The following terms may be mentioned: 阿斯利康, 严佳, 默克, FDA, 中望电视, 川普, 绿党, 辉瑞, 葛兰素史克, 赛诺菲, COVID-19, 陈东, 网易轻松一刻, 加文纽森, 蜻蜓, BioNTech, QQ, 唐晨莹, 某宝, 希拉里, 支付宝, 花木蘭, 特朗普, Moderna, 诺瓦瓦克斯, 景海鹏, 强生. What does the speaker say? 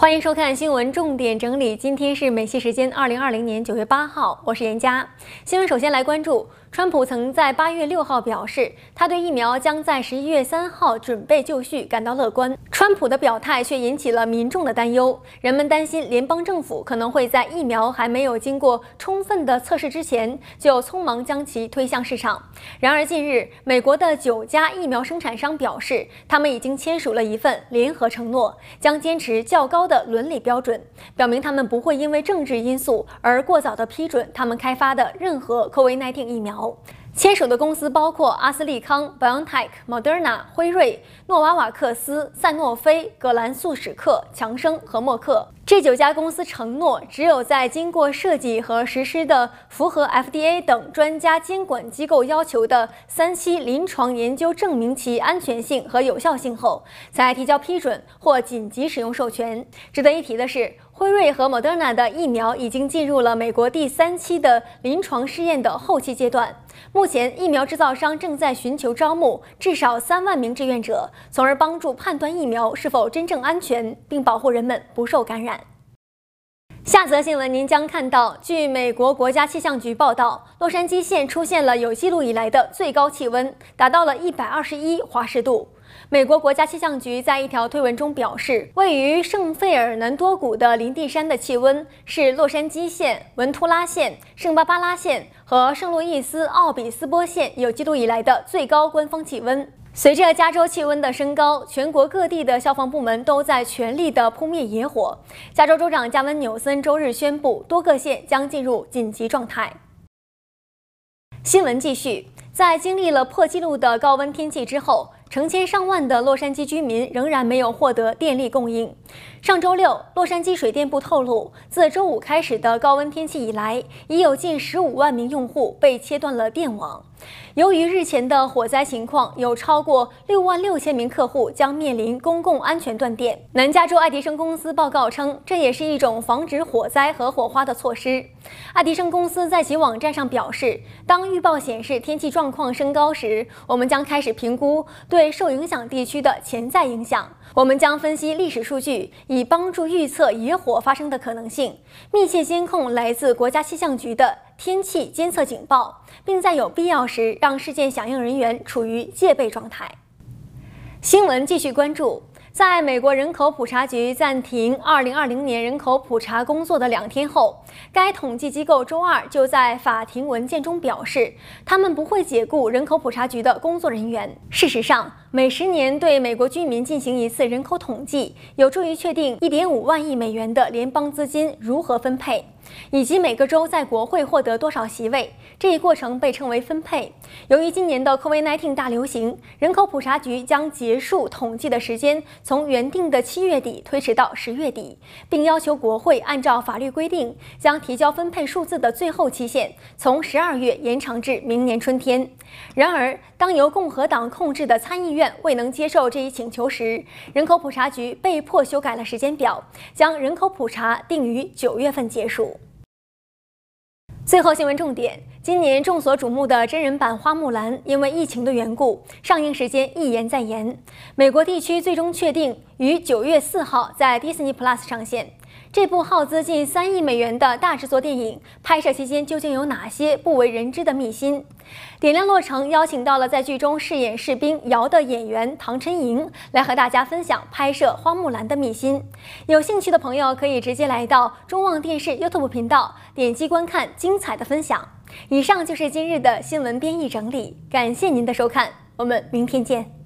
欢迎收看新闻重点整理，今天是美西时间2020年9月8号，我是严佳。新闻首先来关注，川普曾在8月6号表示，他对疫苗将在11月3号准备就绪感到乐观。川普的表态却引起了民众的担忧，人们担心联邦政府可能会在疫苗还没有经过充分的测试之前，就匆忙将其推向市场。然而近日，美国的9家疫苗生产商表示，他们已经签署了一份联合承诺，将坚持较高的伦理标准，表明他们不会因为政治因素而过早地批准他们开发的任何 COVID-19 疫苗。签署的公司包括阿斯利康、BioNTech、Moderna、辉瑞、诺瓦瓦克斯、赛诺菲、葛兰素史克、强生和默克。这9家公司承诺，只有在经过设计和实施的符合 FDA 等专家监管机构要求的3期临床研究证明其安全性和有效性后，才提交批准或紧急使用授权。值得一提的是，辉瑞和 Moderna 的疫苗已经进入了美国第3期的临床试验的后期阶段。目前，疫苗制造商正在寻求招募至少3万名志愿者，从而帮助判断疫苗是否真正安全，并保护人们不受感染。下则新闻您将看到，据美国国家气象局报道，洛杉矶县出现了有记录以来的最高气温，达到了121华氏度。美国国家气象局在一条推文中表示，位于圣费尔南多谷的林地山的气温是洛杉矶县、文图拉县、圣巴巴拉县和圣路易斯奥比斯波县有记录以来的最高官方气温。随着加州气温的升高，全国各地的消防部门都在全力地扑灭野火。加州州长加文纽森周日宣布，多个县将进入紧急状态。新闻继续，在经历了破纪录的高温天气之后，成千上万的洛杉矶居民仍然没有获得电力供应。上周六，洛杉矶水电部透露，自周5开始的高温天气以来，已有近15万名用户被切断了电网。由于日前的火灾情况，有超过66000名客户将面临公共安全断电。南加州爱迪生公司报告称，这也是一种防止火灾和火花的措施。爱迪生公司在其网站上表示，当预报显示天气状况升高时，我们将开始评估对受影响地区的潜在影响。我们将分析历史数据，以帮助预测野火发生的可能性，密切监控来自国家气象局的天气监测警报，并在有必要时让事件响应人员处于戒备状态。新闻继续关注，在美国人口普查局暂停2020年人口普查工作的2天后，该统计机构周二就在法庭文件中表示，他们不会解雇人口普查局的工作人员。事实上，每10年对美国居民进行一次人口统计，有助于确定1.5万亿美元的联邦资金如何分配，以及每个州在国会获得多少席位。这一过程被称为分配。由于今年的 COVID-19 大流行，人口普查局将结束统计的时间从原定的7月底推迟到10月底，并要求国会按照法律规定，将提交分配数字的最后期限从12月延长至明年春天。然而，当由共和党控制的参议院未能接受这一请求时，人口普查局被迫修改了时间表，将人口普查定于9月份结束。最后新闻重点，今年众所瞩目的真人版《花木兰》因为疫情的缘故，上映时间一延再延，美国地区最终确定于9月4号在 Disney Plus 上线。这部耗资近3亿美元的大制作电影，拍摄期间究竟有哪些不为人知的秘辛？点亮洛城邀请到了在剧中饰演士兵姚的演员唐晨莹，来和大家分享拍摄《花木兰》的秘辛。有兴趣的朋友可以直接来到中望电视 YouTube 频道，点击观看精彩的分享。以上就是今日的新闻编译整理，感谢您的收看，我们明天见。